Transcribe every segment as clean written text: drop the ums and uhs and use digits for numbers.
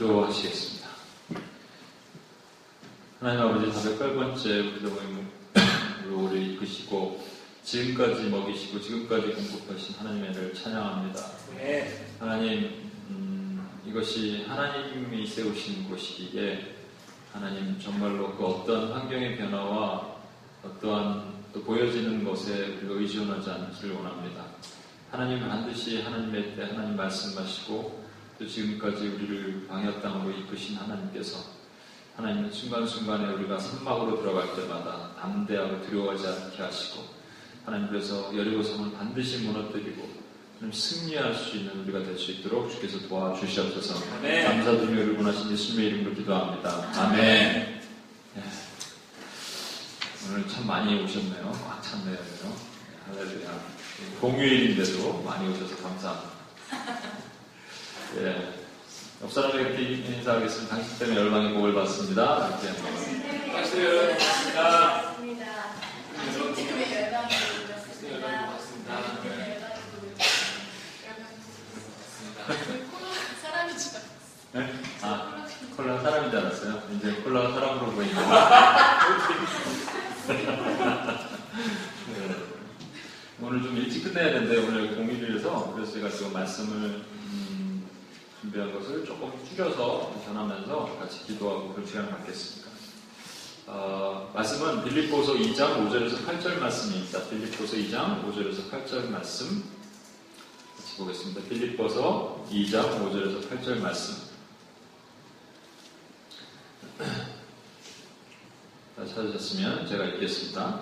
기도하시겠습니다. 하나님 아버지 408번째 우리도 모임으로 우리를 이끄시고 지금까지 먹이시고 지금까지 공급하신 하나님의 를 찬양합니다. 네. 하나님 이것이 하나님이 세우신 곳이기에 하나님 정말로 그 어떤 환경의 변화와 어떠한 또 보여지는 것에 우리가 의존하지 않기를 원합니다. 하나님 반드시 하나님의 때 하나님 말씀하시고 또 지금까지 우리를 광야 땅으로 이끄신 하나님께서 하나님은 순간순간에 우리가 산막으로 들어갈 때마다 담대하고 두려워하지 않게 하시고 하나님께서 여리고 성을 반드시 무너뜨리고 하나님 승리할 수 있는 우리가 될 수 있도록 주께서 도와주시옵소서. 아멘. 감사드리며 우리를 원하신 예수님의 이름으로 기도합니다. 아멘. 예. 오늘 참 많이 오셨네요. 꽉 찼네요. 할렐루야. 공휴일인데도 많이 오셔서 감사합니다. 예. 옆 사람에게 인사하겠습니다. 당신 때문에 열방의 복을 받습니다. 이렇게 한번. 당신 때문에 열방의 복을 받습니다. 당신 때문에 열방의 복을 받습니다. 사람인 줄 알았어요. 네? 아, 콜라가 사람인 줄 알았어요? 이제 콜라가 사람으로 보이네요. 네. 오늘 좀 일찍 끝내야 되는데 오늘 공휴일이라서 그래서 제가 지금 말씀을 준비한 것을 조금 줄여서 전하면서 같이 기도하고 그런 시간을 갖겠습니다. 말씀은 빌립보서 2장 5절에서 8절 말씀입니다. 빌립보서 2장 5절에서 8절 말씀 같이 보겠습니다. 빌립보서 2장 5절에서 8절 말씀 다 찾으셨으면 제가 읽겠습니다.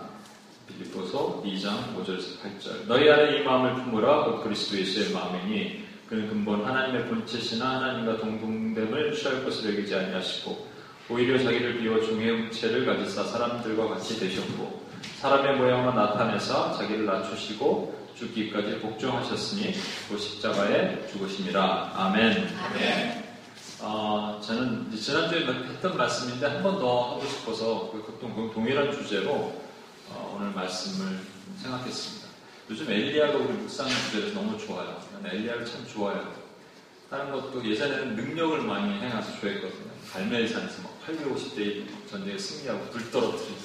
빌립보서 2장 5절에서 8절 너희 안에 이 마음을 품으라 곧 그리스도 예수의 마음이니 그는 근본 하나님의 본체시나 하나님과 동등됨을 취할 것을 여기지 아니하시고 오히려 자기를 비워 종의 육체를 가지사 사람들과 같이 되셨고 사람의 모양만 나타내사 자기를 낮추시고 죽기까지 복종하셨으니 곧 십자가에 죽으심이라. 아멘. 아멘. 저는 지난주에 했던 말씀인데 한 번 더 하고 싶어서 동일한 주제로 오늘 말씀을 생각했습니다. 요즘 엘리야가 우리 묵상 주제에서 너무 좋아요. 엘리야를 참 좋아해요. 다른 것도 예전에는 능력을 많이 행해서 좋아했거든요. 갈멜산에서 막 850대 전쟁에 승리하고 불 떨어뜨리고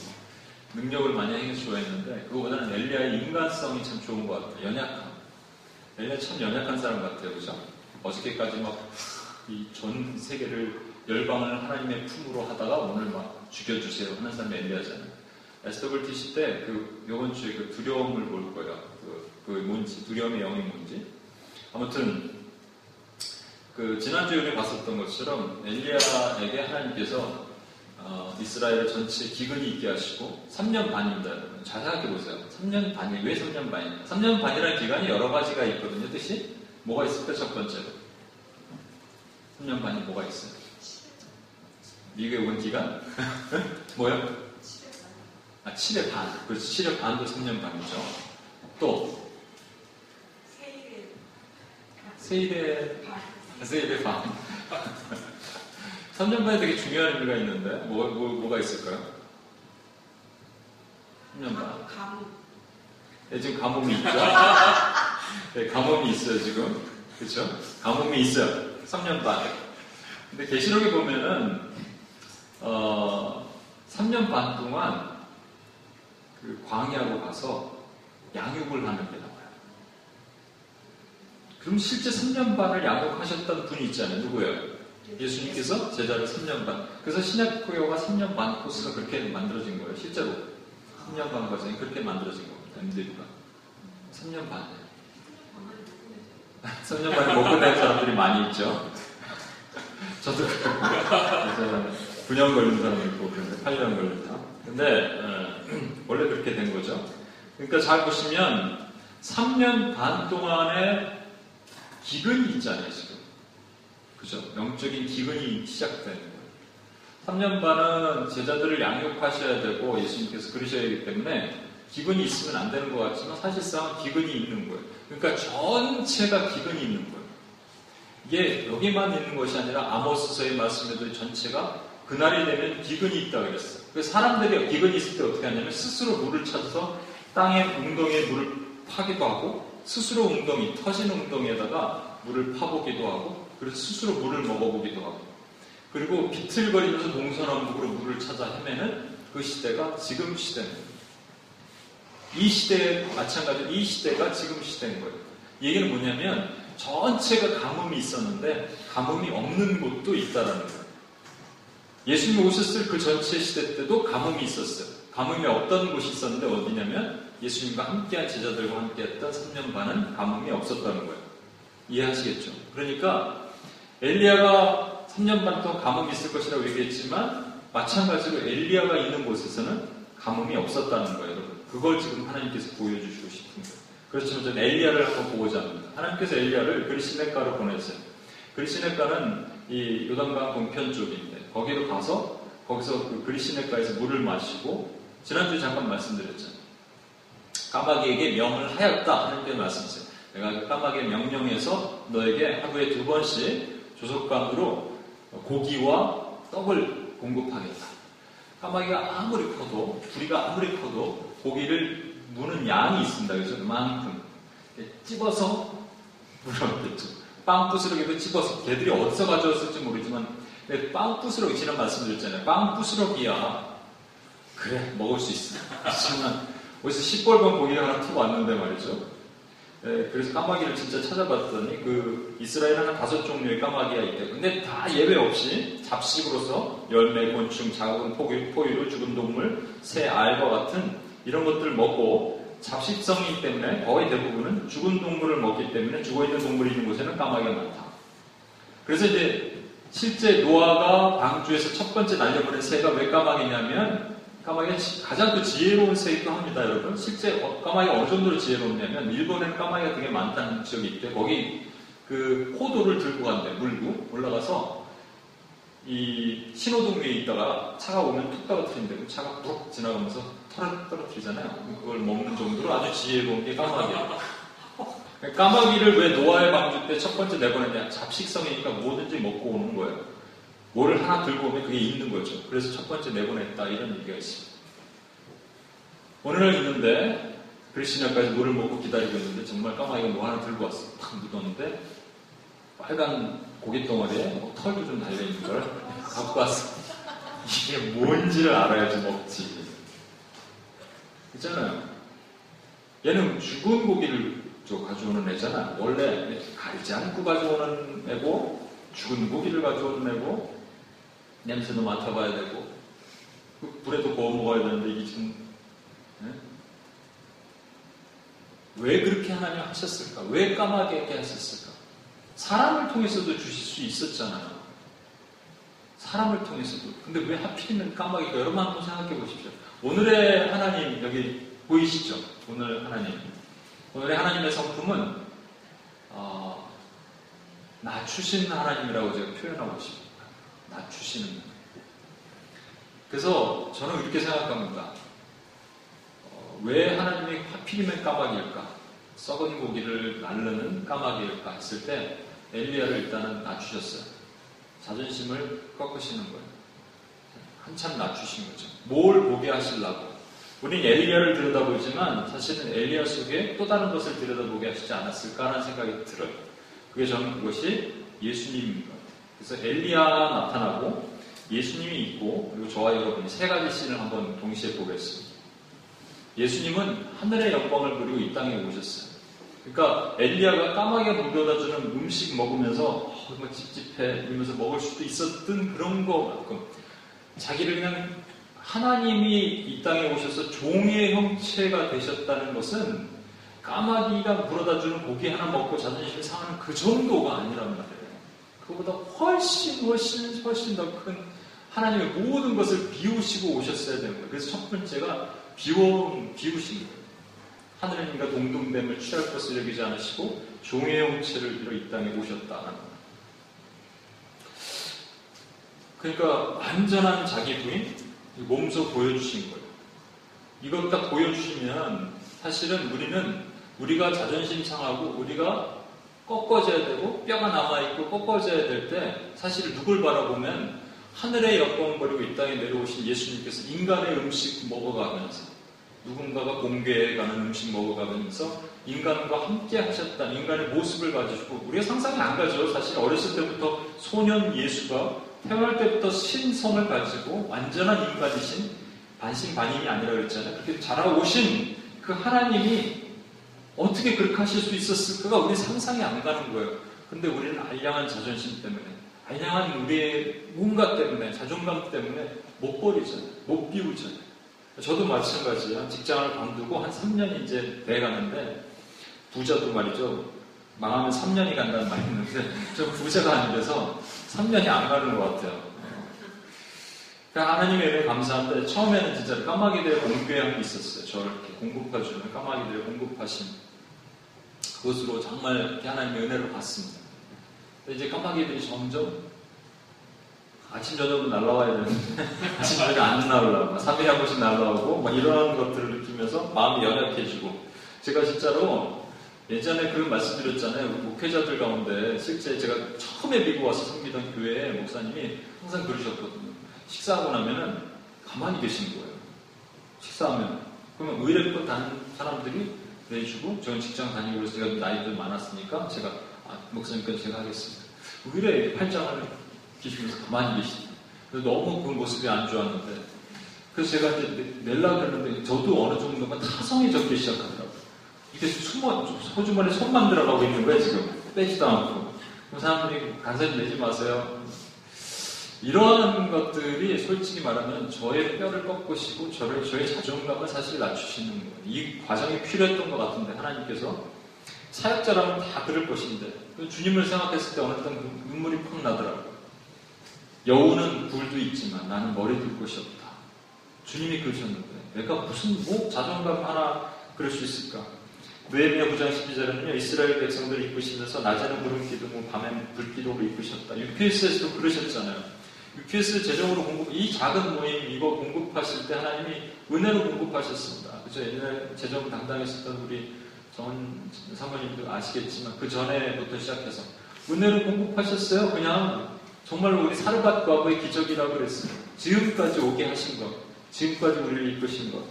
능력을 많이 행해서 좋아했는데 그거보다는 엘리야의 인간성이 참 좋은 것 같아요. 연약함. 엘리야 참 연약한 사람 같아요. 그죠? 어저께까지 막 이 전 세계를 열방을 하나님의 품으로 하다가 오늘 막 죽여주세요 하는 사람이 엘리야잖아요. SWTC 때 요번 주에 두려움을 볼 거예요. 뭔지 두려움의 영이 뭔지. 아무튼 지난주에 우리 봤었던 것처럼 엘리야에게 하나님께서 이스라엘 전체 기근이 있게 하시고 3년 반입니다. 여러분. 잘 생각해 보세요. 3년 반이 왜 3년 반입니까? 3년 반이라는 기간이 여러 가지가 있거든요. 뜻이 뭐가 있을까? 첫 번째로 3년 반이 뭐가 있어요? 미국에 온 기간? 뭐요? 7의 반. 그래서 7의 반도 3년 반이죠. 또 세일의 반. 3년 반에 되게 중요한 의미가 있는데, 뭐가 있을까요? 3년 반. 가뭄. 네, 지금 가뭄이 있죠? 네, 가뭄이 있어요, 지금. 그쵸? 가뭄이 있어요. 3년 반. 근데 계시록에 보면은, 3년 반 동안, 광야로 가서 양육을 하는 게 나와요. 그럼 실제 3년 반을 양육하셨던 분이 있잖아요. 누구예요? 예수님께서 제자를 3년 반. 그래서 신약구역가 3년 반 코스가 그렇게 만들어진 거예요. 실제로 3년 반 과정이 그렇게 만들어진 겁니다. MD가 3년 반. 3년 반에 못 끝낸 사람들이 많이 있죠. 저도 그렇고 분양 걸린 사람이 있고 8년 걸린다. 근데 원래 그렇게 된 거죠. 그러니까 잘 보시면 3년 반 동안에 기근이 있잖아요, 지금. 그죠? 영적인 기근이 시작되는 거예요. 3년 반은 제자들을 양육하셔야 되고 예수님께서 그러셔야 되기 때문에 기근이 있으면 안 되는 것 같지만 사실상 기근이 있는 거예요. 그러니까 전체가 기근이 있는 거예요. 이게 여기만 있는 것이 아니라 아모스서의 말씀에도 전체가 그날이 되면 기근이 있다고 그랬어요. 그래서 사람들이 기근이 있을 때 어떻게 하냐면 스스로 물을 찾아서 땅의 웅덩이에 물을 파기도 하고 스스로 웅덩이, 터진 웅덩이에다가 물을 파보기도 하고 그래서 스스로 물을 먹어보기도 하고 그리고 비틀거리면서 동서남북으로 물을 찾아 헤매는 그 시대가 지금 시대입니다. 이 시대에 마찬가지로 이 시대가 지금 시대인 거예요. 이 얘기는 뭐냐면 전체가 가뭄이 있었는데 가뭄이 없는 곳도 있다라는 거예요. 예수님이 오셨을 그 전체 시대 때도 가뭄이 있었어요. 가뭄이 없던 곳이 있었는데 어디냐면 예수님과 함께한 제자들과 함께했던 3년 반은 가뭄이 없었다는 거예요. 이해하시겠죠? 그러니까 엘리야가 3년 반 동안 가뭄이 있을 것이라고 얘기했지만 마찬가지로 엘리야가 있는 곳에서는 가뭄이 없었다는 거예요. 여러분, 그걸 지금 하나님께서 보여주시고 싶은 거예요. 그렇지만 저는 엘리야를 한번 보고자 합니다. 하나님께서 엘리야를 그리시네가로 보냈어요. 그리시네가는 이 요단강 동편 쪽인데 거기로 가서 거기서 그 그리시네가에서 물을 마시고 지난주에 잠깐 말씀드렸잖아요. 까마귀에게 명을 하였다 하나님께서 말씀하세요. 내가 까마귀의 명령에서 너에게 하루에 2번씩 조석강으로 고기와 떡을 공급하겠다. 까마귀가 아무리 커도 부리가 아무리 커도 고기를 무는 양이 있습니다. 그래서 그만큼 찝어서 물었겠죠. 빵부스러기도 찝어서 걔들이 어디서 가져왔을지 모르지만 빵부스러기 지난 말씀드렸잖아요. 빵부스러기야 그래 먹을 수 있어. 하지만 어디서 시뻘건 고기를 하나 툭 왔는데 말이죠. 예, 그래서 까마귀를 진짜 찾아봤더니 그 이스라엘 하나 5종류의 까마귀가 있대요. 근데 다 예외 없이 잡식으로서 열매, 곤충, 작은 포유류, 죽은 동물, 새, 알과 같은 이런 것들을 먹고 잡식성이기 때문에 거의 대부분은 죽은 동물을 먹기 때문에 죽어있는 동물이 있는 곳에는 까마귀가 많다. 그래서 이제 실제 노아가 방주에서 첫 번째 날려보낸 새가 왜 까마귀냐면 까마귀가 가장 또 지혜로운 새이기도 합니다. 여러분, 실제 까마귀가 어느 정도로 지혜롭냐면 일본에는 까마귀가 되게 많다는 지역이 있대. 거기 그 호도를 들고 간대. 물고 올라가서 이 신호등 위에 있다가 차가 오면 툭 떨어뜨린대. 그 차가 푹 지나가면서 떨어뜨리잖아요. 그걸 먹는 정도로 아주 지혜로운 게 까마귀예요. 까마귀를 왜 노아의 방주 때 첫 번째 내보냈냐? 잡식성이니까 뭐든지 먹고 오는 거예요. 뭐를 하나 들고 오면 그게 있는 거죠. 그래서 첫 번째 내보냈다 이런 얘기가 있습니다. 오늘은 있는데 그리시나까지 물을 먹고 기다리고 있는데 정말 까마귀가 뭐 하나 들고 왔어. 탁 묻었는데 빨간 고깃덩어리에 뭐 털도 좀 달려있는 걸 갖고 왔어. 이게 뭔지를 알아야지 먹지. 있잖아요. 얘는 죽은 고기를 가져오는 애잖아. 원래 가리지 않고 가져오는 애고 죽은 고기를 가져오는 애고 냄새도 맡아봐야 되고 불에도 구워 먹어야 되는데 이게 지금 네? 왜 그렇게 하나님 하셨을까? 왜 까마귀에게 하셨을까? 사람을 통해서도 주실 수 있었잖아요. 사람을 통해서도. 근데 왜 하필이면 까마귀가? 여러분 한번 생각해 보십시오. 오늘의 하나님, 여기 보이시죠? 오늘 하나님. 오늘의 하나님의 성품은, 낮추신 하나님이라고 제가 표현하고 싶습니다. 낮추시는 하나님. 그래서 저는 이렇게 생각합니다. 왜 하나님이 하필이면 까마귀일까? 썩은 고기를 날르는 까마귀일까? 했을 때, 엘리야를 일단은 낮추셨어요. 자존심을 꺾으시는 거예요. 한참 낮추신 거죠. 뭘 보게 하시려고. 우린 엘리야를 들여다보지만 사실은 엘리야 속에 또 다른 것을 들여다보게 하시지 않았을까라는 생각이 들어요. 그게 저는 그것이 예수님인 것 같아요. 그래서 엘리야 나타나고 예수님이 있고 그리고 저와 여러분이 세 가지 씬을 한번 동시에 보겠습니다. 예수님은 하늘의 영광을 누리고 이 땅에 오셨어요. 그러니까 엘리야가 까마귀가 물려다주는 음식 먹으면서 정말 찝찝해 이러면서 먹을 수도 있었던 그런 것만큼 자기를 그냥 하나님이 이 땅에 오셔서 종의 형체가 되셨다는 것은 까마귀가 물어다주는 고기 하나 먹고 자존심이 상하는 그 정도가 아니란 말이에요. 그거보다 훨씬 더 큰 하나님의 모든 것을 비우시고 오셨어야 되는 거예요. 그래서 첫 번째가 비우신 거예요. 하나님과 동등됨을 취할 것을 여기지 않으시고 종의 형체를 빌어 이 땅에 오셨다는 거예요. 그러니까 완전한 자기 부인 몸소 보여주신 거예요. 이것 딱 보여주시면 사실은 우리가 자존심 상하고 우리가 꺾어져야 되고 뼈가 남아있고 꺾어져야 될 때 사실 누굴 바라보면 하늘의 영광을 버리고 이 땅에 내려오신 예수님께서 인간의 음식 먹어가면서 누군가가 공개해가는 음식 먹어가면서 인간과 함께 하셨다는 인간의 모습을 가지시고 우리가 상상이 안 가죠. 사실 어렸을 때부터 소년 예수가 태어날 때부터 신성을 가지고 완전한 인간이신 반신반인이 아니라 그랬잖아요. 그렇게 자라오신 그 하나님이 어떻게 그렇게 하실 수 있었을까가 우리 상상이 안 가는 거예요. 근데 우리는 알량한 자존심 때문에, 알량한 우리의 뭔가 때문에, 자존감 때문에 못 버리잖아요. 못 비우잖아요. 저도 마찬가지예요. 직장을 관두고 한 3년이 이제 돼가는데, 부자도 말이죠. 망하면 3년이 간다는 말이 있는데, 저 부자가 아니라서 3년이 안 가는 것 같아요. 그러니까 하나님의 은혜에 감사한데, 처음에는 진짜 까마귀들의 공급한 게 있었어요. 저렇게 공급해주는 까마귀들의 공급하신 그것으로 정말 하나님의 은혜를 받습니다. 근데 이제 까마귀들이 점점 아침 저녁으로 날라와야 되는데 아침 저녁에 안 날라오고 3일에 한 번씩 날라오고 막 이런 것들을 느끼면서 마음이 연약해지고, 제가 진짜로 예전에 그런 말씀드렸잖아요. 목회자들 가운데 실제 제가 처음에 미국 와서 섬기던 교회에 목사님이 항상 그러셨거든요. 식사하고 나면은 가만히 계신 거예요. 식사하면 그러면 의뢰권 다른 사람들이 내주고, 저는 직장 다니고 그래서 제가 나이도 많았으니까 제가 목사님께서 제가 하겠습니다. 의뢰 8장을 계시면서 가만히 계시죠. 너무 그 모습이 안 좋았는데, 그래서 제가 이제 내려고 했는데 저도 어느 정도가 타성이 적기 시작하더라고요. 이게 호주머니 손만 들어가고 있는 거예요. 지금 빼지도 않고. 그럼 사람들이 간사님 내지 마세요. 이러한 것들이 솔직히 말하면 저의 뼈를 꺾으시고 저의 자존감을 사실 낮추시는 거예요. 이 과정이 필요했던 것 같은데, 하나님께서 사역자라면 다 그럴 것인데, 주님을 생각했을 때 어느 때 눈물이 팍 나더라고요. 여우는 굴도 있지만 나는 머리 둘 곳이 없다. 주님이 그러셨는데 내가 무슨 자존감 하나 그럴 수 있을까? 느헤미야 9장 12절에는요, 이스라엘 백성들을 이끄시면서 낮에는 구름 기둥으로 밤에는 불 기둥으로 이끄셨다. UPS에서도 그러셨잖아요. UPS 재정으로 이 작은 모임 이거 공급하실 때 하나님이 은혜로 공급하셨습니다. 그죠? 옛날 재정 담당했었던 우리 전 사모님도 아시겠지만 그 전에부터 시작해서 은혜로 공급하셨어요. 그냥 정말로 우리 사르밧 과부의 기적이라고 그랬어요. 지금까지 오게 하신 것, 지금까지 우리를 이끄신 것,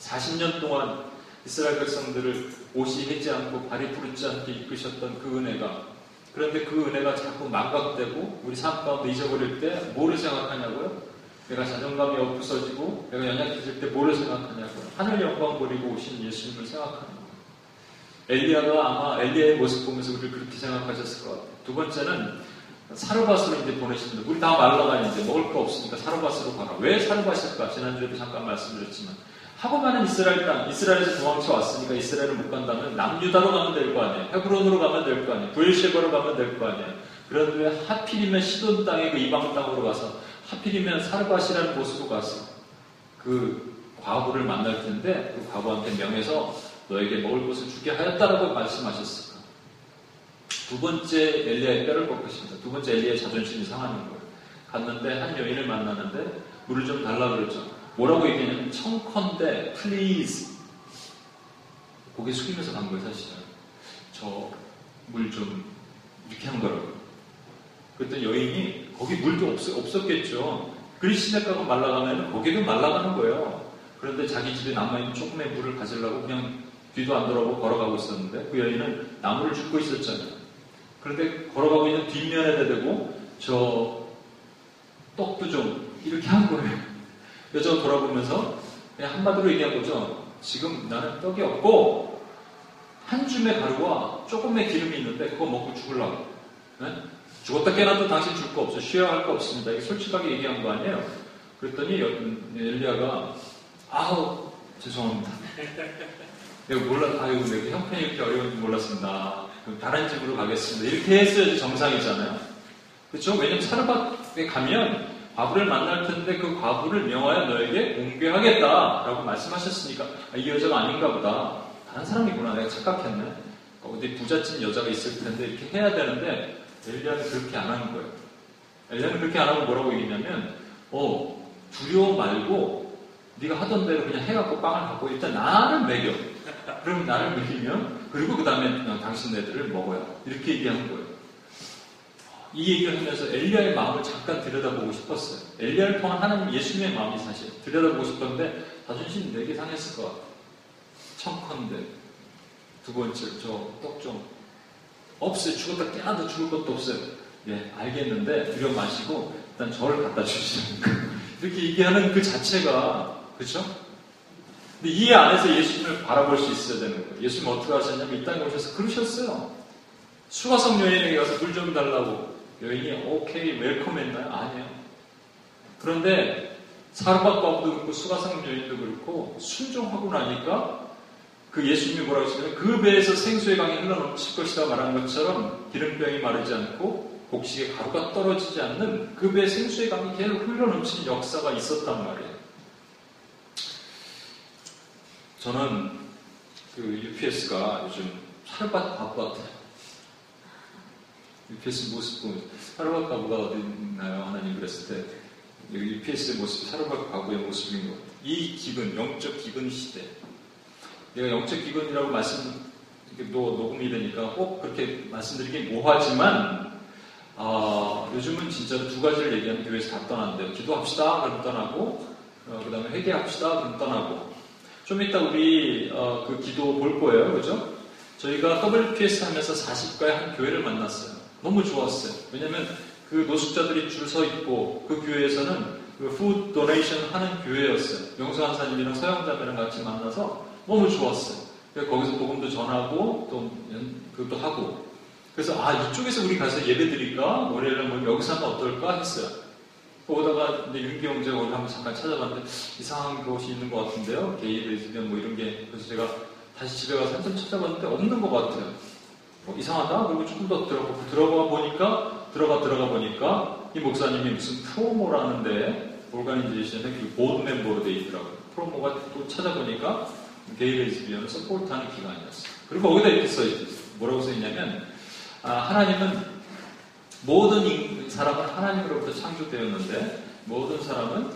40년 동안 이스라엘 백성들을 옷이 해지 않고 발이 부르지 않게 이끄셨던 그 은혜가, 그런데 그 은혜가 자꾸 망각되고 우리 삶 가운데 잊어버릴 때 뭐를 생각하냐고요? 내가 자존감이 없어지고 내가 연약해질 때 뭐를 생각하냐고요? 하늘 영광 버리고 오신 예수님을 생각하는 거예요. 엘리야가 아마 엘리야의 모습 보면서 우리를 그렇게 생각하셨을 것 같아요. 두 번째는 사르밧으로 이제 보내시는데, 우리 다 말라가 이제 먹을 거 없으니까 사르밧으로 가라. 왜 사르밧일까? 지난주에도 잠깐 말씀드렸지만, 하고 가는 이스라엘 땅, 이스라엘에서 도망쳐 왔으니까 이스라엘을 못 간다면 남유다로 가면 될 거 아니에요. 헤브론으로 가면 될 거 아니에요. 브엘셰바로 가면 될 거 아니에요. 그런데 왜 하필이면 시돈 땅의 그 이방 땅으로 가서, 하필이면 사르밧이라는 곳으로 가서 그 과부를 만날 텐데 그 과부한테 명해서 너에게 먹을 것을 주게 하였다라고 말씀하셨어요. 두 번째 엘리야의 뼈를 꺾으십니다. 두 번째 엘리야의 자존심이 상하는 거예요. 갔는데 한 여인을 만나는데 물을 좀 달라고 그랬죠. 뭐라고 얘기했냐면 청컨대 플리즈. 고개 숙이면서 간 거예요. 사실은 저 물 좀 이렇게 한 거라고. 그랬더니 여인이 거기 물도 없었겠죠. 그리스 시내가가 말라가면 거기도 말라가는 거예요. 그런데 자기 집에 남아있는 조금의 물을 가지려고 그냥 뒤도 안 돌아보고 걸어가고 있었는데 그 여인은 나무를 줍고 있었잖아요. 그런데 걸어가고 있는 뒷면에 대대고 저 떡도 좀 이렇게 한 거예요. 여자가 돌아보면서 그냥 한마디로 얘기한 거죠. 지금 나는 떡이 없고 한 줌의 가루와 조금의 기름이 있는데 그거 먹고 죽으려고. 네? 죽었다 깨나도 당신 줄 거 없어. 쉬어야 할 거 없습니다. 이게 솔직하게 얘기한 거 아니에요. 그랬더니 엘리야가 아우 죄송합니다. 내가 몰라. 아이고 내가 형편이 이렇게 어려운지 몰랐습니다. 다른 집으로 가겠습니다. 이렇게 했어야지 정상이잖아요. 그렇죠? 왜냐면 사르밧에 가면 과부를 만날 텐데 그 과부를 명하여 너에게 공개하겠다라고 말씀하셨으니까 이 여자가 아닌가 보다. 다른 사람이구나. 내가 착각했네. 어디 부잣집 여자가 있을 텐데 이렇게 해야 되는데 엘리야는 그렇게 안 하는 거예요. 엘리야는 그렇게 안 하고 뭐라고 얘기냐면 두려워 말고 네가 하던 대로 그냥 해갖고 빵을 갖고 일단 나를 먹여. 그럼 나를 먹이면 그리고 그 다음에 당신 애들을 먹어야 이렇게 얘기하는 거예요. 이 얘기를 하면서 엘리야의 마음을 잠깐 들여다보고 싶었어요. 엘리야를 통한 하나님 예수님의 마음이 사실 들여다보고 싶었는데 자존심 되게 상했을 것 같아요. 청컨대 두 번째 저 떡 좀 없어요. 죽었다 깨나도 죽을 것도 없어요. 예, 알겠는데 두려워 마시고 일단 저를 갖다 주시죠. 이렇게 얘기하는 그 자체가, 그렇죠? 근데 이 안에서 예수님을 바라볼 수 있어야 되는 거예요. 예수님 어떻게 하셨냐면 이 땅에 오셔서 그러셨어요. 수가성 여인에게 가서 물 좀 달라고 여인이 오케이 웰컴 했나요? 아니에요. 그런데 사르밧 과부도 그렇고 수가성 여인도 그렇고 순종하고 나니까 그 예수님이 뭐라고 했냐면 그 배에서 생수의 강이 흘러넘칠 것이다 말한 것처럼 기름병이 마르지 않고 곡식의 가루가 떨어지지 않는 그 배에 생수의 강이 계속 흘러넘치는 역사가 있었단 말이에요. 저는 그 UPS가 요즘 사르밧 과부 같아요. UPS 모습 보면 사르밧 과부가 어디 있나요? 하나님 그랬을 때 UPS의 모습, 사르밧 과부의 모습인 것 같아요. 이 기근, 영적 기근 시대. 내가 영적 기근이라고 말씀, 이렇게 녹음이 되니까 꼭 그렇게 말씀드리긴 뭐하지만, 요즘은 진짜 두 가지를 얘기하면 교회에서 다 떠난대요. 기도합시다, 그럼 떠나고, 그 다음에 회개합시다, 그럼 떠나고. 좀 이따 우리, 그 기도 볼 거예요. 그죠? 저희가 WPS 하면서 40가의 한 교회를 만났어요. 너무 좋았어요. 왜냐면 그 노숙자들이 줄 서 있고, 그 교회에서는 그 푸드 도네이션 하는 교회였어요. 명수 한사님이랑 서영자매랑 같이 만나서 너무 좋았어요. 그래서 거기서 복음도 전하고, 또, 그것도 하고. 그래서, 이쪽에서 우리 가서 예배 드릴까? 월요일에 뭐 여기서 하면 어떨까? 했어요. 오다가 이제 윤기 형제가 오늘 한번 잠깐 찾아봤는데 이상한 것이 있는 것 같은데요. 게이 레즈비언 뭐 이런 게. 그래서 제가 다시 집에 가서 한참 찾아봤는데 없는 것 같아요. 이상하다? 그리고 조금 더 들어가 보니까 이 목사님이 무슨 프로모라는데 오르가니제이션의 그 보드 멤버로 돼 있더라고요. 프로모가 또 찾아보니까 게이 레즈비언을 서포트하는 기관이었어요. 그리고 거기다 이렇게 써있어요. 뭐라고 써있냐면 하나님은 모든 사람은 하나님으로부터 창조되었는데 모든 사람은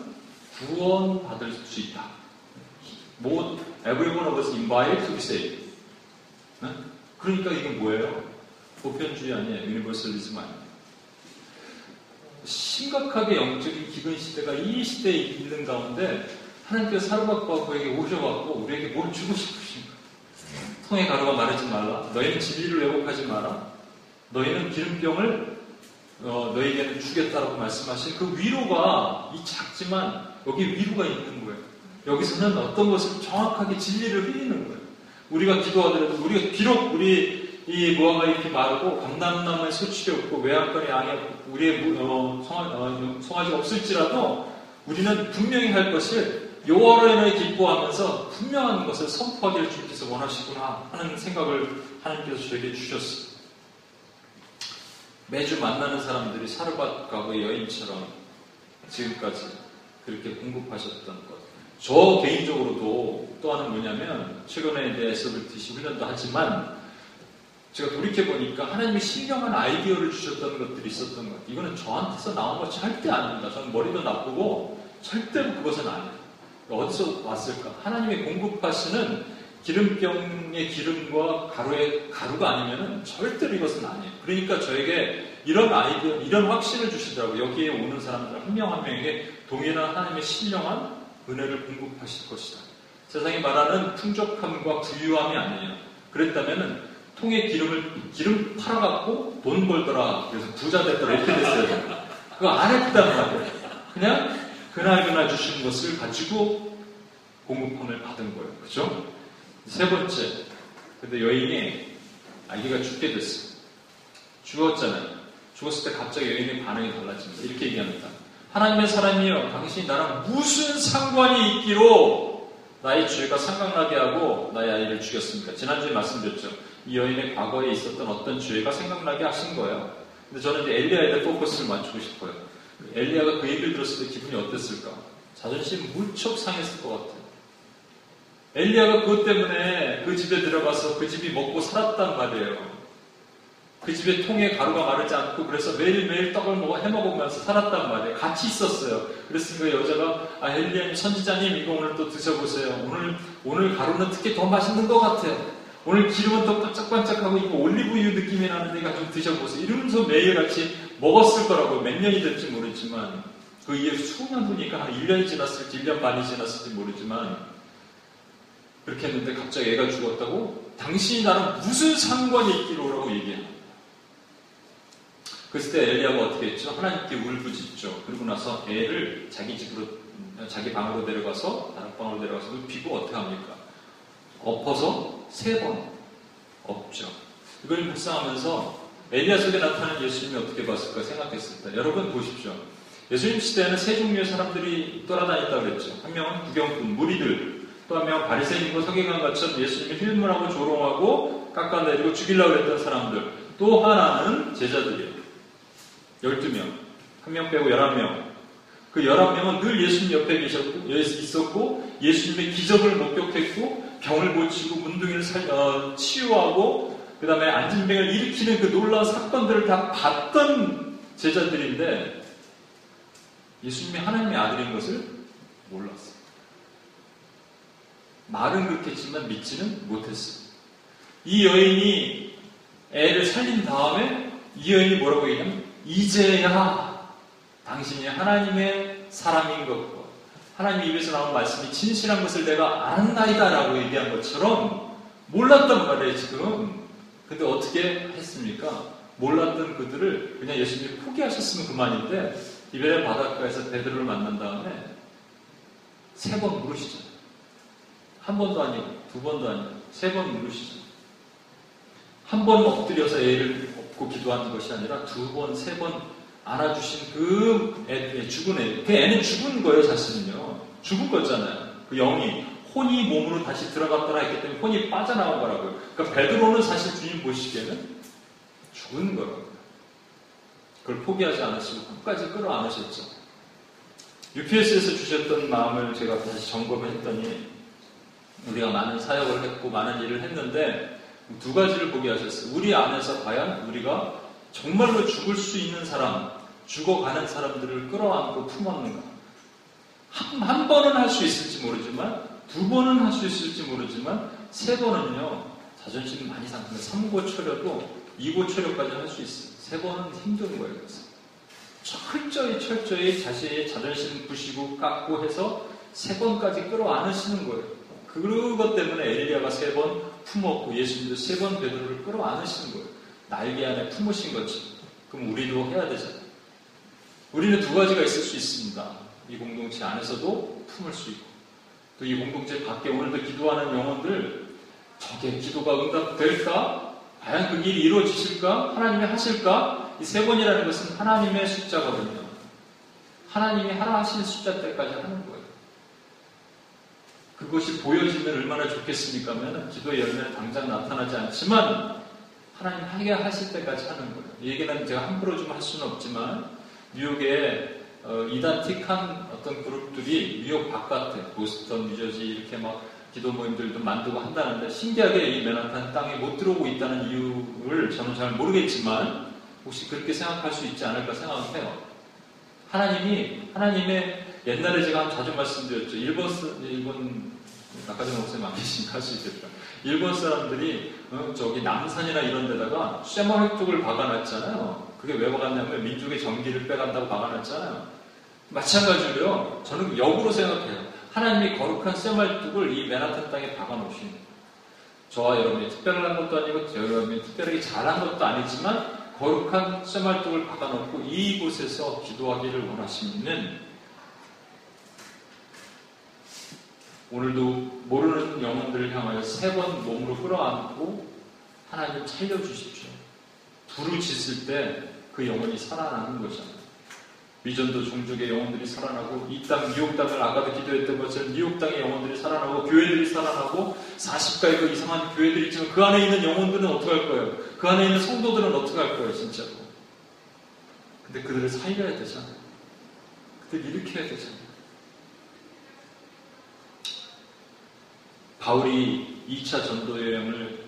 구원받을 수 있다. Everyone of us invited to be saved. 네? 그러니까 이건 뭐예요? 보편주의 아니에요. 유니버설리즘 아니에요. 심각하게 영적인 기근 시대가 이 시대에 있는 가운데 하나님께서 사르밧 과부에게 오셔갖고 우리에게 뭘 주고 싶으신 거예요. 통에 가루가 마르지 말라. 너희는 진리를 왜곡하지 마라. 너희는 기름병을 너에게는 주겠다라고 말씀하신 그 위로가 이 작지만 여기 위로가 있는 거예요. 여기서는 어떤 것을 정확하게 진리를 흘리는 거예요. 우리가 기도하더라도 우리가 비록 우리 이 무화과 잎이 마르고 감람나무에 소출이 없고 외양간에 양이 없고 우리의 송아지가 없을지라도 우리는 분명히 할 것을 요하로에너에 기뻐하면서 분명한 것을 선포하기를 주님께서 원하시구나 하는 생각을 하나님께서 저에게 주셨어요. 매주 만나는 사람들이 사르밧 과부의 여인처럼 지금까지 그렇게 공급하셨던 것. 저 개인적으로도 또 하나는 뭐냐면 최근에 이제 SWTC 훈련도 하지만 제가 돌이켜보니까 하나님이 신령한 아이디어를 주셨던 것들이 있었던 것 같아요. 이거는 저한테서 나온 거 절대 아닙니다. 저는 머리도 나쁘고 절대로 그것은 아니에요. 어디서 왔을까? 하나님이 공급하시는 기름병의 기름과 가루의 가루가 아니면은 절대로 이것은 아니에요. 그러니까 저에게 이런 아이디어, 이런 확신을 주시더라고요. 여기에 오는 사람들 한 명 한 명에게 동일한 하나님의 신령한 은혜를 공급하실 것이다. 세상이 말하는 풍족함과 부유함이 아니에요. 그랬다면은 통에 기름 팔아갖고 돈 벌더라. 그래서 부자 됐더라. 이렇게 됐어요. 그거 안 했단 말이에요. 그냥 그날그날 주신 것을 가지고 공급함을 받은 거예요. 그죠? 세 번째, 근데 여인이 아기가 죽게 됐어요. 죽었잖아요. 죽었을 때 갑자기 여인의 반응이 달라집니다. 이렇게 얘기합니다. 하나님의 사람이여, 당신이 나랑 무슨 상관이 있기로 나의 죄가 생각나게 하고 나의 아이를 죽였습니까? 지난주에 말씀드렸죠. 이 여인의 과거에 있었던 어떤 죄가 생각나게 하신 거예요. 근데 저는 이제 엘리야에 포커스를 맞추고 싶어요. 엘리야가 그 얘기를 들었을 때 기분이 어땠을까? 자존심이 무척 상했을 것 같아요. 엘리야가 그것 때문에 그 집에 들어가서 그 집이 먹고 살았단 말이에요. 그 집에 통에 가루가 마르지 않고 그래서 매일매일 떡을 해먹으면서 살았단 말이에요. 같이 있었어요. 그랬으니까 여자가 엘리야님 선지자님 이거 오늘 또 드셔보세요. 오늘 가루는 특히 더 맛있는 것 같아요. 오늘 기름은 더 반짝반짝하고 이거 올리브유 느낌이 나는데 이거 좀 드셔보세요. 이러면서 매일같이 먹었을 거라고. 몇 년이 될지 모르지만 그 이후 수년 후니까 한 1년이 지났을지 1년 반이 지났을지 모르지만 그렇게 했는데 갑자기 애가 죽었다고? 당신이 나랑 무슨 상관이 있기로라고 얘기해요. 그랬을 때 엘리야가 어떻게 했죠? 하나님께 울부짖죠. 그러고 나서 애를 자기 방으로 내려가서 다락방으로 내려가서 눕히고 어떻게 합니까? 엎어서 3번 엎죠. 이걸 묵상하면서 엘리야 속에 나타나는 예수님이 어떻게 봤을까 생각했습니다. 여러분 보십시오. 예수님 시대에는 세 종류의 사람들이 돌아다녔다고 그랬죠. 한 명은 구경꾼, 무리들, 또 한 명은 바리새인과 서기관같이 예수님을 힐문하고 조롱하고 깎아내리고 죽이려고 했던 사람들, 또 하나는 제자들이에요. 12명, 한 명 빼고 11명. 그 11명은 늘 예수님 옆에 있었고 예수님의 기적을 목격했고 병을 고치고 문둥이를 치유하고 그 다음에 안진병을 일으키는 그 놀라운 사건들을 다 봤던 제자들인데 예수님이 하나님의 아들인 것을 몰랐어요. 말은 그렇게 했지만 믿지는 못했어요. 이 여인이 애를 살린 다음에 이 여인이 뭐라고 얘기하냐면 이제야 당신이 하나님의 사람인 것과 하나님 입에서 나온 말씀이 진실한 것을 내가 아는나이다 라고 얘기한 것처럼 몰랐단 말이에요 지금. 근데 어떻게 했습니까? 몰랐던 그들을 그냥 예수님이 포기하셨으면 그만인데 이베레 바닷가에서 베드로를 만난 다음에 3번 물으시잖아요. 한 번도 아니고 2번도 아니고 3번 물으시잖아요. 한 번 엎드려서 애를 업고 기도하는 것이 아니라 2번, 3번 안아주신 그 애, 죽은 애. 그 애는 죽은 거예요 사실은요. 죽은 거잖아요. 그 영이 혼이 몸으로 다시 들어갔더라 했기 때문에 혼이 빠져나온 거라고요. 그러니까 베드로는 사실 주님 보시기에는 죽은 거라고요. 그걸 포기하지 않으시고 끝까지 끌어안으셨죠. UPS에서 주셨던 마음을 제가 다시 점검했더니 우리가 많은 사역을 했고 많은 일을 했는데 2가지를 보게 하셨어요. 우리 안에서 과연 우리가 정말로 죽을 수 있는 사람, 죽어가는 사람들을 끌어안고 품었는가. 한 번은 할 수 있을지 모르지만 2번은 할 수 있을지 모르지만 3번은요 자존심이 많이 상승해 3고초려도 2고초려까지 할 수 있어요. 3번은 힘든 거예요. 그래서 철저히 자신의 자존심 부시고 깎고 해서 3번까지 끌어안으시는 거예요. 그것 때문에 엘리야가 3번 품었고 예수님도 3번 베드로를 끌어안으시는 거예요. 날개 안에 품으신 거지. 그럼 우리도 해야 되잖아요. 우리는 2가지가 있을 수 있습니다. 이 공동체 안에서도 품을 수 있고 또 이 공동체 밖에 오늘도 기도하는 영혼들 저게 기도가 응답될까? 과연 그 일이 이루어지실까? 하나님이 하실까? 이 3번이라는 것은 하나님의 숫자거든요. 하나님이 하라 하신 숫자 때까지 하는 거예요. 그것이 보여지면 얼마나 좋겠습니까? 하면 기도의 열매는 당장 나타나지 않지만 하나님 하게 하실 때까지 하는 거예요. 이 얘기는 제가 함부로 좀 할 수는 없지만 뉴욕에 이단틱한 어떤 그룹들이 뉴욕 바깥에 보스턴, 뉴저지 이렇게 막 기도 모임들도 만들고 한다는데 신기하게 이 맨하탄 땅에 못 들어오고 있다는 이유를 저는 잘 모르겠지만 혹시 그렇게 생각할 수 있지 않을까 생각해요. 하나님의 옛날에 제가 자주 말씀드렸죠. 일본 낙하정 목사님 안 계시니까 할 수 있겠다. 일본 사람들이 저기 남산이나 이런 데다가 쇠마획 쪽을 박아놨잖아요. 그게 왜 박았냐면 민족의 전기를 빼간다고 박아놨잖아요. 마찬가지로요. 저는 역으로 생각해요. 하나님이 거룩한 쇠말뚝을 이 맨하탄 땅에 박아놓으신 거예요. 저와 여러분이 특별한 것도 아니고 여러분이 특별하게 잘한 것도 아니지만 거룩한 쇠말뚝을 박아놓고 이곳에서 기도하기를 원하시는 오늘도 모르는 영혼들을 향하여 3번 몸으로 끌어안고 하나님 살려주십시오. 부르짖을 때 그 영혼이 살아나는 거잖아요. 미전도 종족의 영혼들이 살아나고 이 땅 뉴욕 땅을 아까도 기도했던 것처럼 뉴욕 땅의 영혼들이 살아나고 교회들이 살아나고 40가의 그 이상한 교회들이 있지만 그 안에 있는 영혼들은 어떻게 할 거예요? 그 안에 있는 성도들은 어떻게 할 거예요? 진짜로. 근데 그들을 살려야 되잖아요. 그들을 일으켜야 되잖아요. 바울이 2차 전도 여행을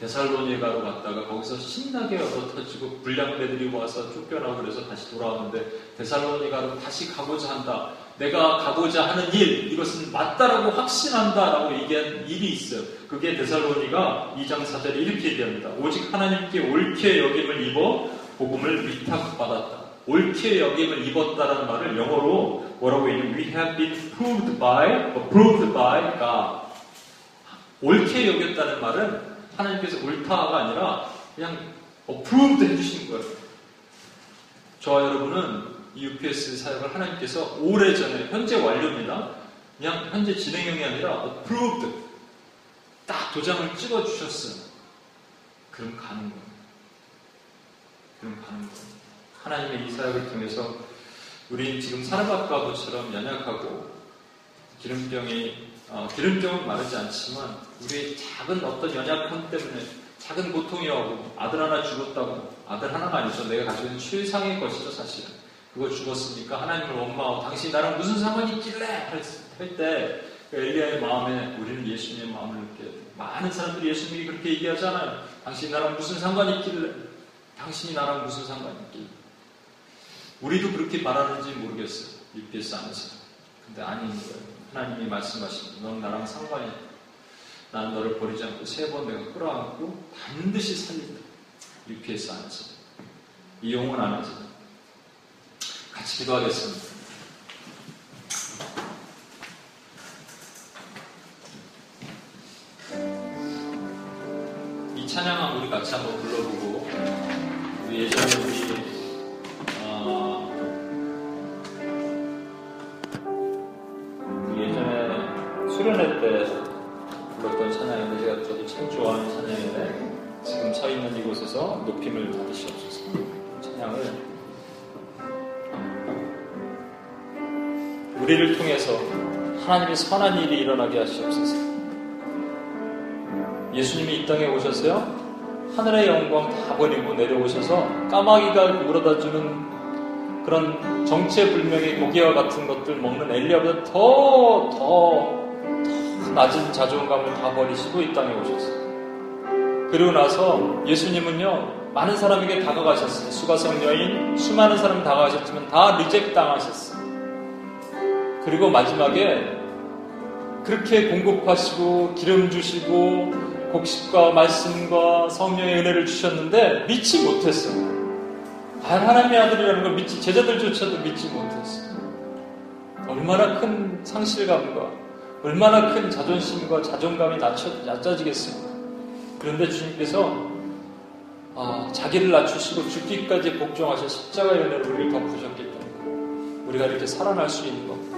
데살로니가로 갔다가 거기서 신나게 얻어터지고 불량배들이 와서 쫓겨나고 그래서 다시 돌아왔는데 데살로니가로 다시 가고자 한다. 내가 가고자 하는 일, 이것은 맞다라고 확신한다라고 얘기한 일이 있어요. 그게 데살로니가 2장 4절에 이렇게 얘기합니다. 오직 하나님께 옳게 여김을 입어 복음을 위탁받았다. 옳게 여김을 입었다라는 말을 영어로 뭐라고 얘기해요? We have been approved by God. 옳게 여겼다는 말은 하나님께서 옳다가 아니라 그냥 approved 해주신 거예요. 저와 여러분은 이 UPS 사역을 하나님께서 오래전에, 현재 완료입니다. 그냥 현재 진행형이 아니라 approved, 딱 도장을 찍어주셨어요. 그럼 가는 거예요. 하나님의 이 사역을 통해서 우린 지금 사르밧 과부처럼 연약하고 기름병은 마르지 않지만 우리의 작은 어떤 연약함 때문에 작은 고통이라고, 아들 하나 죽었다고, 아들 하나가 아니죠. 내가 가지고 있는 최상의 것이죠, 사실은. 그거 죽었으니까 하나님을 원망하고 당신이 나랑 무슨 상관이 있길래 할 때 엘리야의 마음에 우리는 예수님의 마음을 느껴야 돼요. 많은 사람들이 예수님이 그렇게 얘기하잖아요. 당신이 나랑 무슨 상관이 있길래, 당신이 나랑 무슨 상관이 있길래. 우리도 그렇게 말하는지 모르겠어요. UPS 안에서. 근데 아닌 거예요. 하나님이 말씀하신, 넌 나랑 상관이, 나는 너를 버리지 않고 세 번 내가 끌어안고 반드시 살린다. UPS 안에서. 이 영혼 안에서. 같이 기도하겠습니다. 이 찬양은 우리 같이 한번 불러보고, 우리 예전에 우리 예전에 수련회 때 불렀던 찬양인데, 제가 저도 참 좋아하는 찬양인데, 지금 서 있는 이곳에서 높임을 받으시옵소서. 찬양을 우리를 통해서 하나님의 선한 일이 일어나게 하시옵소서. 예수님이 이 땅에 오셔서요, 하늘의 영광 다 버리고 내려오셔서 까마귀가 물어다주는 그런 정체불명의 고기와 같은 것들 먹는 엘리야보다 더 낮은 자존감을 다 버리시고 이 땅에 오셨어요. 그리고 나서 예수님은요, 많은 사람에게 다가가셨어요. 수가성 여인, 수많은 사람 다가가셨지만 다 리젝트 당하셨어요. 그리고 마지막에 그렇게 공급하시고 기름 주시고 곡식과 말씀과 성령의 은혜를 주셨는데 믿지 못했어요. 하나님의 아들이라는 걸 믿지, 제자들조차도 믿지 못했어요. 얼마나 큰 상실감과 얼마나 큰 자존심과 자존감이 낮아지겠습니까? 그런데 주님께서 자기를 낮추시고 죽기까지 복종하셔 십자가의 은혜를 우리를 덮으셨기 때문에 우리가 이렇게 살아날 수 있는 겁니다.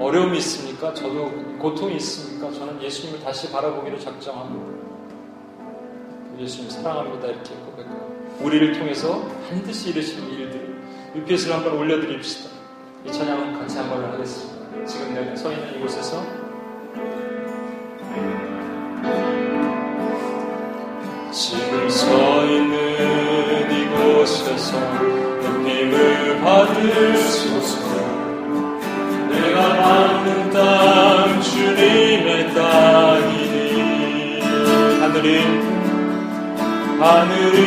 어려움이 있습니까? 저도 고통이 있습니까? 저는 예수님을 다시 바라보기로 작정합니다. 예수님 사랑합니다. 이렇게 고백하고 우리를 통해서 반드시 이루시는 일들, UPS를 한번 올려드립시다. 이 찬양은 같이 한번 하겠습니다. 지금 내가 서 있는 이곳에서 지금 서 있는 이곳에서 은혜를 받으소서. 내가 받는 땅 주님의 땅이니 하늘이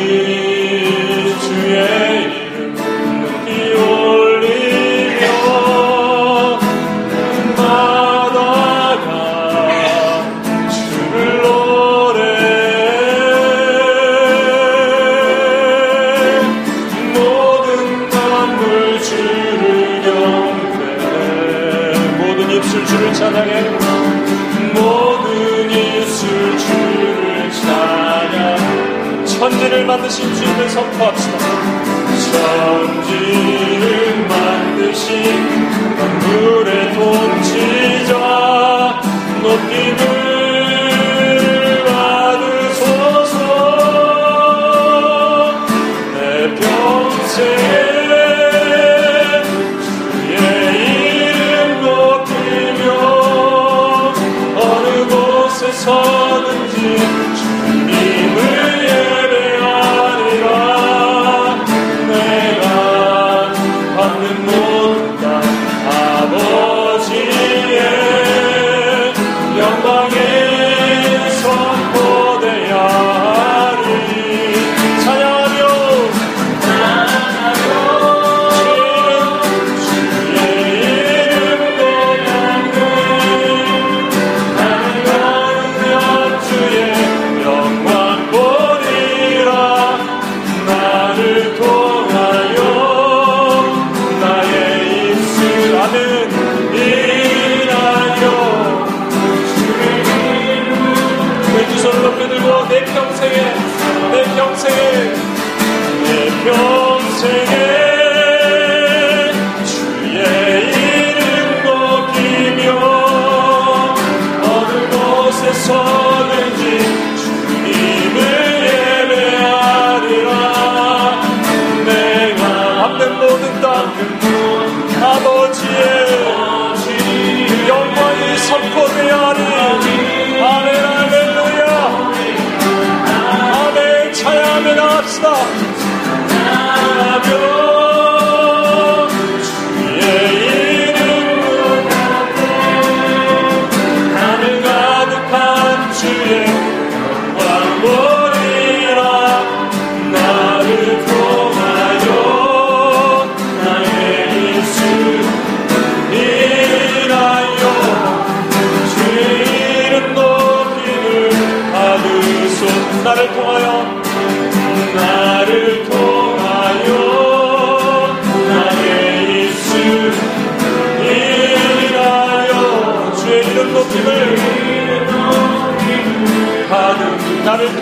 주의 이름 높이 올리며 바다가 주를 노래해 모든 만물 주를 경배해 주를 찬양해 모든 입술 주를 찬양. 천지를 만드신 주님을 선포합시다. 천지를 만드신 만물의 통치자 높임을 받으소서. 내 평생 서든지 주님을 예배하리라. 내가 받는 못다 아버지의 영광에 선포되야 하리. 찬양하며 주의 이름도 만드네 주의 영광 보리라. 나를 통하여 나의 입술 아는 일하여 주의 이름 왼두 손을 높이 들고 내 평생에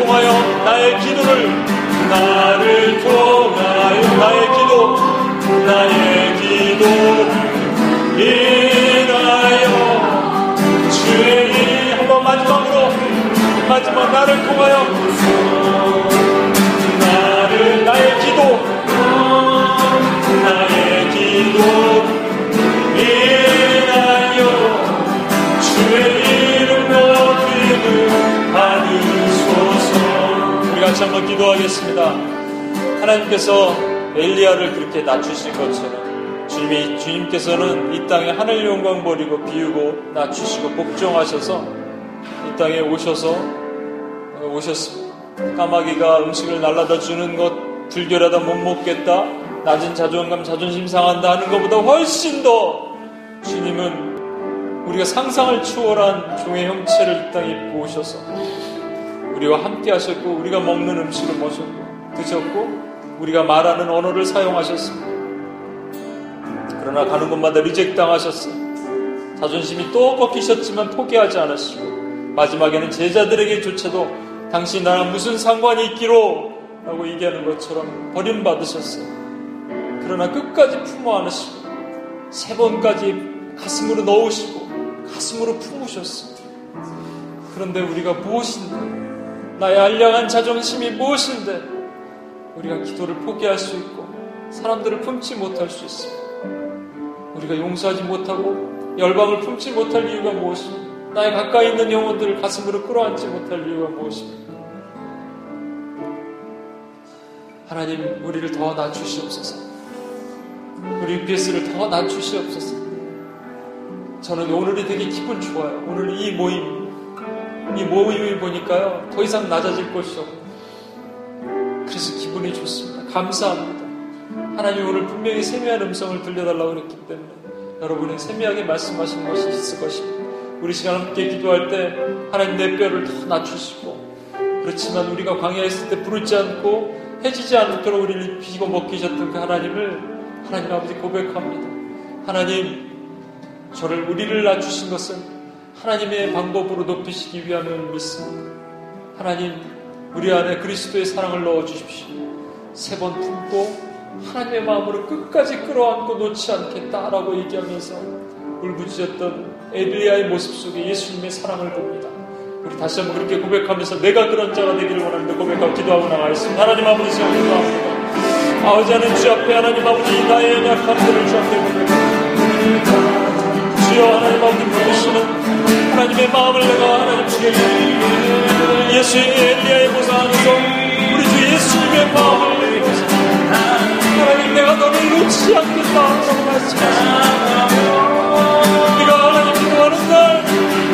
통하여 나를 통하여 나의 기도 인하여 주의 한번 마지막 나를 통하여 나의 기도 인하여 주의 이름 높임을 받으소서. 우리 같이 한번 기도하겠습니다. 하나님께서 엘리야를 그렇게 낮추신 것처럼 주님께서는 이 땅에 하늘 영광 버리고 비우고 낮추시고 복종하셔서 이 땅에 오셨습니다. 까마귀가 음식을 날라다 주는 것 불결하다 못 먹겠다, 낮은 자존감 자존심 상한다 하는 것보다 훨씬 더 주님은 우리가 상상을 초월한 종의 형체를 이 땅에 입고 오셔서 우리와 함께 하셨고 우리가 먹는 음식을 드셨고 우리가 말하는 언어를 사용하셨습니다. 그러나 가는 곳마다 리젝트당하셨습니다. 자존심이 또 꺾이셨지만 포기하지 않으시고 마지막에는 제자들에게조차도 당신이 나랑 무슨 상관이 있기로 라고 얘기하는 것처럼 버림받으셨어요. 그러나 끝까지 품어 안으시고 세 번까지 가슴으로 넣으시고 가슴으로 품으셨습니다. 그런데 우리가 무엇인데, 나의 알량한 자존심이 무엇인데 우리가 기도를 포기할 수 있고 사람들을 품지 못할 수 있습니다. 우리가 용서하지 못하고 열방을 품지 못할 이유가 무엇입니까? 나의 가까이 있는 영혼들을 가슴으로 끌어안지 못할 이유가 무엇입니까? 하나님, 우리를 더 낮추시옵소서. 우리 UPS를 더 낮추시옵소서. 저는 오늘이 되게 기분 좋아요. 오늘 이 모임을 보니까요 더 이상 낮아질 것이 없고 그래서 기분이 좋습니다. 감사합니다. 하나님, 오늘 분명히 세미한 음성을 들려달라고 그랬기 때문에 여러분이 세미하게 말씀하신 것이 있을 것입니다. 우리 시간 함께 기도할 때 하나님 내 뼈를 더 낮추시고, 그렇지만 우리가 광야에 있을 때 부르지 않고 해지지 않도록 우리를 입히고 먹히셨던 그 하나님을 하나님 아버지 고백합니다. 하나님, 우리를 낮추신 것은 하나님의 방법으로 높이시기 위함을 믿습니다. 하나님, 우리 안에 그리스도의 사랑을 넣어주십시오. 세 번 품고 하나님의 마음으로 끝까지 끌어안고 놓지 않겠다라고 얘기하면서 울부짖었던 엘리야의 모습 속에 예수님의 사랑을 봅니다. 우리 다시 한번 그렇게 고백하면서 내가 그런 자가 되기를 원합니다. 고백하고 기도하고 나가겠습니다. 하나님 아버지, 감사합니다. 아버지 하나님, 주 앞에 하나님 아버지 나의 연약함들을 주 앞에 고백합니다. 주여 하나님 아버지, 부르시는 하나님의 마음을 내가 하나님 주께 예수의 엘리야의 모습 안에서 우리 주 예수님의 마음을 내리소서. 하나님, 내가 너를 놓지 않겠다라고 말씀하십니다. 우리가 하나님 기도하는 날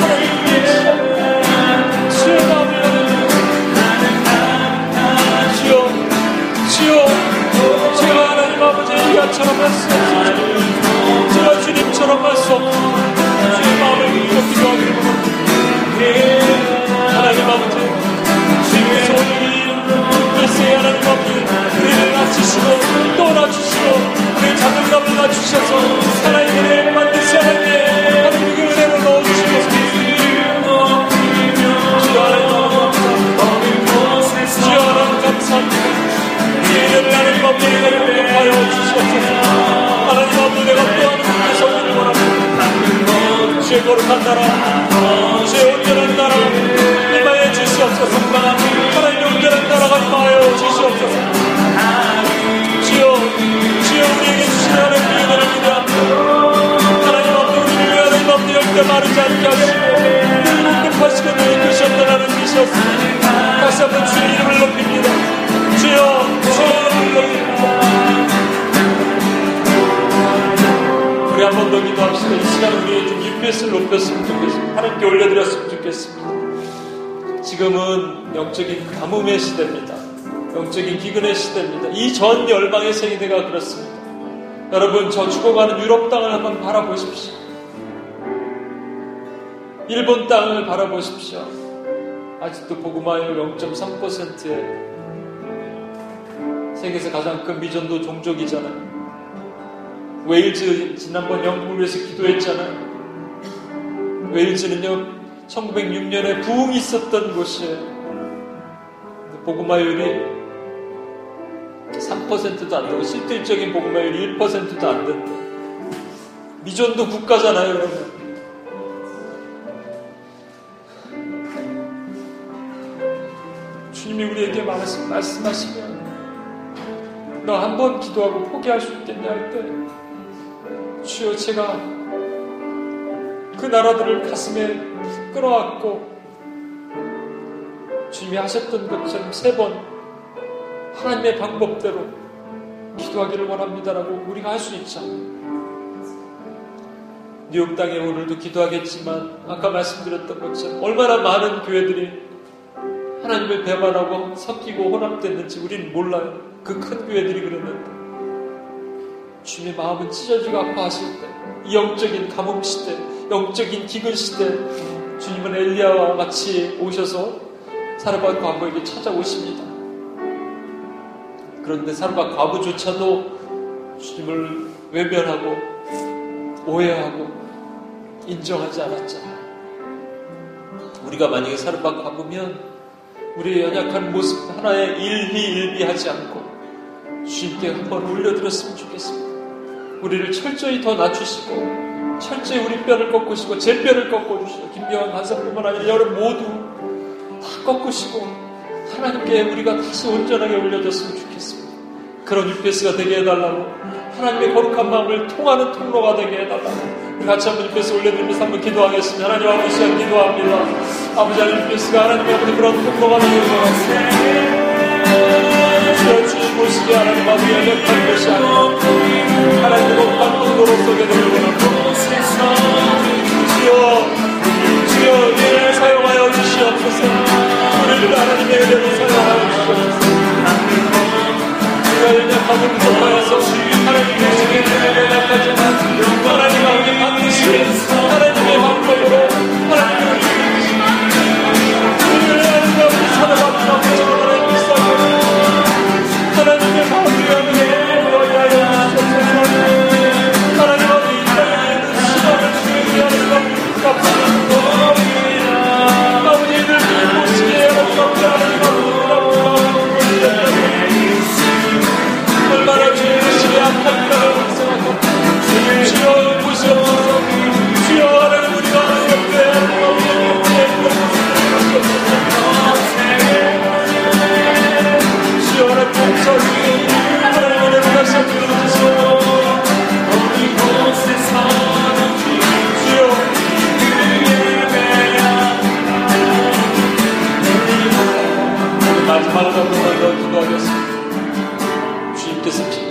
하나님 주의 마음을 내리소서. 주여 제가 하나님 아버지 엘리야처럼 할 수 없습니다. 제가 주님처럼 할 수 없습니다. 주의 마음을 기도하기로 합니다. 하나님 아버지, 주의 손이 글쎄 하나님 아버지 우리를 낮추시고 또 낮추시고 우리의 자존감을 낮추셔서 하나님의 만드시 하나님의 하나님의 은혜로 넣어주시고 주여 하나님 아버지, 주여 하나님 감사합니다. 이를 하나님 아버지 내게 하여 주시옵소서. 하나님 아버지, 내가 뼈하는 곳에서 오늘 원합니다. 주의 거룩한 나라, 주의 온전한 나라 주시옵소서. 하나님 용기를 따라가 임하여 주시옵소서. 주여 우리에게 주신 하나님의 은혜를 믿으옵소서. 하나님 앞에 우리를 위하여 하나님 앞에 열대 마르지 않게 하시고 공급하시고 너희 것이었던 하나님 이시옵소서. 다시 한번 주의 이름을 높입니다. 주여 이름을 높입니다. 우리 한 번 더 기도합시다. 이 시간 우리의 좀 UPS를 높였으면 좋겠습니다. 하나님께 올려드렸으면 좋겠습니다. 지금은 영적인 가뭄의 시대입니다. 영적인 기근의 시대입니다. 이 전 열방의 세계가 그렇습니다. 여러분, 저 죽어가는 유럽 땅을 한번 바라보십시오. 일본 땅을 바라보십시오. 아직도 복음화율 0.3%에 세계에서 가장 큰 미전도 종족이잖아요. 웨일즈, 지난번 영국을 위해서 기도했잖아요. 웨일즈는요 1906년에 부흥이 있었던 곳이에요. 복음화율이 3%도 안 되고 실질적인 복음화율이 1%도 안 된대. 미존도 국가잖아요, 여러분. 주님이 우리에게 말씀하시면 너 한 번 기도하고 포기할 수 있겠냐 할 때, 주여 제가 그 나라들을 가슴에 끌어안고 주님이 하셨던 것처럼 3번 하나님의 방법대로 기도하기를 원합니다라고 우리가 할 수 있잖아. 뉴욕 땅에 오늘도 기도하겠지만 아까 말씀드렸던 것처럼 얼마나 많은 교회들이 하나님을 배반하고 섞이고 혼합됐는지 우리는 몰라요. 그 큰 교회들이 그랬는데, 주님의 마음은 찢어지고 아파하실 때, 이 영적인 감옥 시대, 영적인 기근 시대, 주님은 엘리야와 같이 오셔서 사르밧 과부에게 찾아오십니다. 그런데 사르밧 과부조차도 주님을 외면하고 오해하고 인정하지 않았잖아요. 우리가 만약에 사르밧 과부면 우리의 연약한 모습 하나에 일희일비하지 않고 주님께 한번 올려드렸으면 좋겠습니다. 우리를 철저히 더 낮추시고 철저히 우리 뼈를 꺾으시고 제 뼈를 꺾어주시고 김병환 간사뿐만 아니라 여러분 모두 다 꺾으시고 하나님께 우리가 다시 온전하게 올려졌으면 좋겠습니다. 그런 UPS가 되게 해달라고, 하나님의 거룩한 마음을 통하는 통로가 되게 해달라고 우리 같이 한번 UPS 올려드리면서 한번 기도하겠습니다. 하나님 아버지, 시간 기도합니다. 아버지 하나님, UPS가 하나님 아버지 그런 통로가 되는 것 같습니다. 주님 보시기에 하나님 아버지 연약한 것이 아니라 하나님의 높은 통로로 쏘게 되는 것 같습니다. 주여 우리를 사용하여 주시옵소서. 우리를 하나님의 은혜로 사용하여 주시옵소서. 우리가 연약함을 무섭하여서 하나님의 지혜를 연약하지만 하나님 아버지 하나님의 방법으로 하나님을 하나님의 방법으로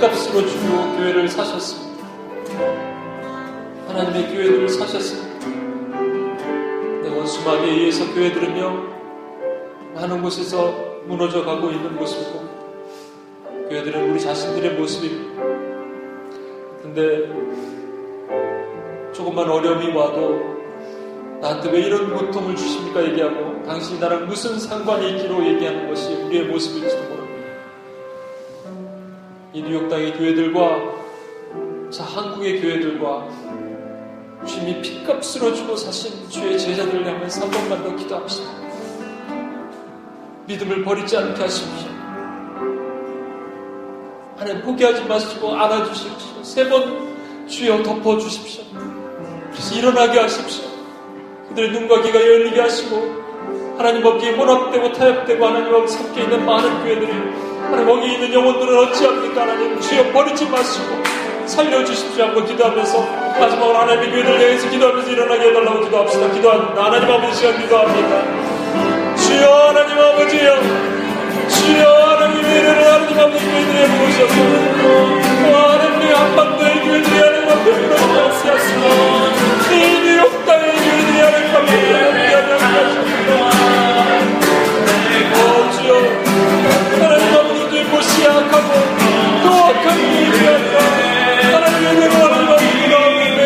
값으로 주로 교회를 사셨습니다. 하나님의 교회들을 사셨습니다. 내 원수마귀에 의해서 교회들은요 많은 곳에서 무너져가고 있는 모습을 봅니다. 교회들은 우리 자신들의 모습입니다. 근데 조금만 어려움이 와도 나한테 왜 이런 고통을 주십니까 얘기하고 당신이 나랑 무슨 상관이 있기로 얘기하는 것이 우리의 모습일지도 모릅니다. 이 뉴욕 땅의 교회들과 자 한국의 교회들과 주님이 핏값으로 주고 사신 주의 제자들을 향해서 한 번만 더 기도합시다. 믿음을 버리지 않게 하십시오. 하나님 포기하지 마시고 안아주십시오. 3번 주여 덮어주십시오. 그래서 일어나게 하십시오. 그들의 눈과 귀가 열리게 하시고 하나님 앞에 혼합되고 타협되고 하나님 앞에 섞여 있는 많은 교회들이 하나님 거기 있는 영혼들은 어찌합니까? 하나님 주여 버리지 마시고 살려주십시오. 한번 기도하면서 마지막으로 하나님의 교회를 향해서 기도하면서 일어나게 해달라고 기도합시다. 기도합니다. 하나님 아버지 시간 기도합니다. 주여 하나님 아버지여, 주여 하나님의 일을 하나님 아버지 교회들에 모으셔서 하나님의 한반도의 교회들이 하나님 앞에 모으셔서 이 뉴욕 땅의 교회들이 하나님 앞에 모으셔서 시작하고 또 큰 일이 아니라 하나님의 은혜로 받기도 하는데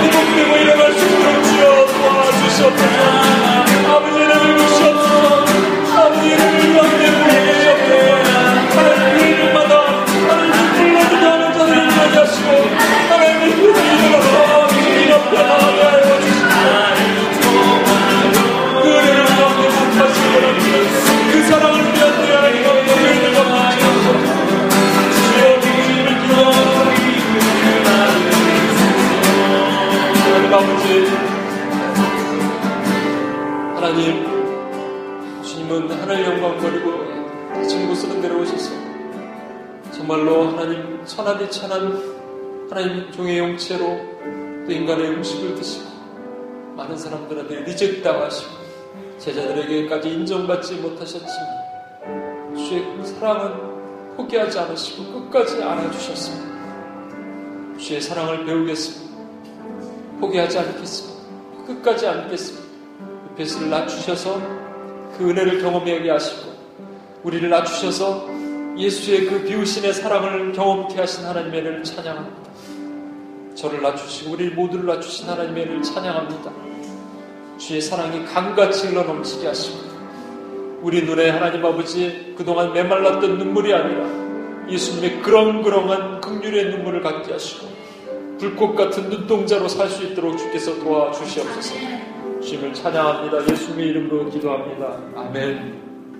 회복되고 일어날 수 있도록 주여 도와주시옵소서. 아버지 이름을 부르시옵소서. 아버지 이름을 위하여 내고 계시옵소서. 하나님의 이름마다 정말로 하나님 천하디 천한 하나님 종의 용체로 또 인간의 음식을 드시고 많은 사람들한테 리젝당하시고 제자들에게까지 인정받지 못하셨지만 주의 사랑은 포기하지 않으시고 끝까지 안아주셨습니다. 주의 사랑을 배우겠습니다. 포기하지 않겠습니다. 끝까지 안겠습니다. 베스를 낮추셔서 그 은혜를 경험하게 하시고 우리를 낮추셔서 예수의 그 비우신의 사랑을 경험케 하신 하나님의 은혜를 찬양합니다. 저를 낮추시고 우리 모두를 낮추신 하나님의 은혜를 찬양합니다. 주의 사랑이 강같이 흘러넘치게 하시고 우리 눈에 하나님 아버지 그동안 메말랐던 눈물이 아니라 예수님의 그렁그렁한 긍휼의 눈물을 갖게 하시고 불꽃 같은 눈동자로 살 수 있도록 주께서 도와주시옵소서. 주님을 찬양합니다. 예수님의 이름으로 기도합니다. 아멘.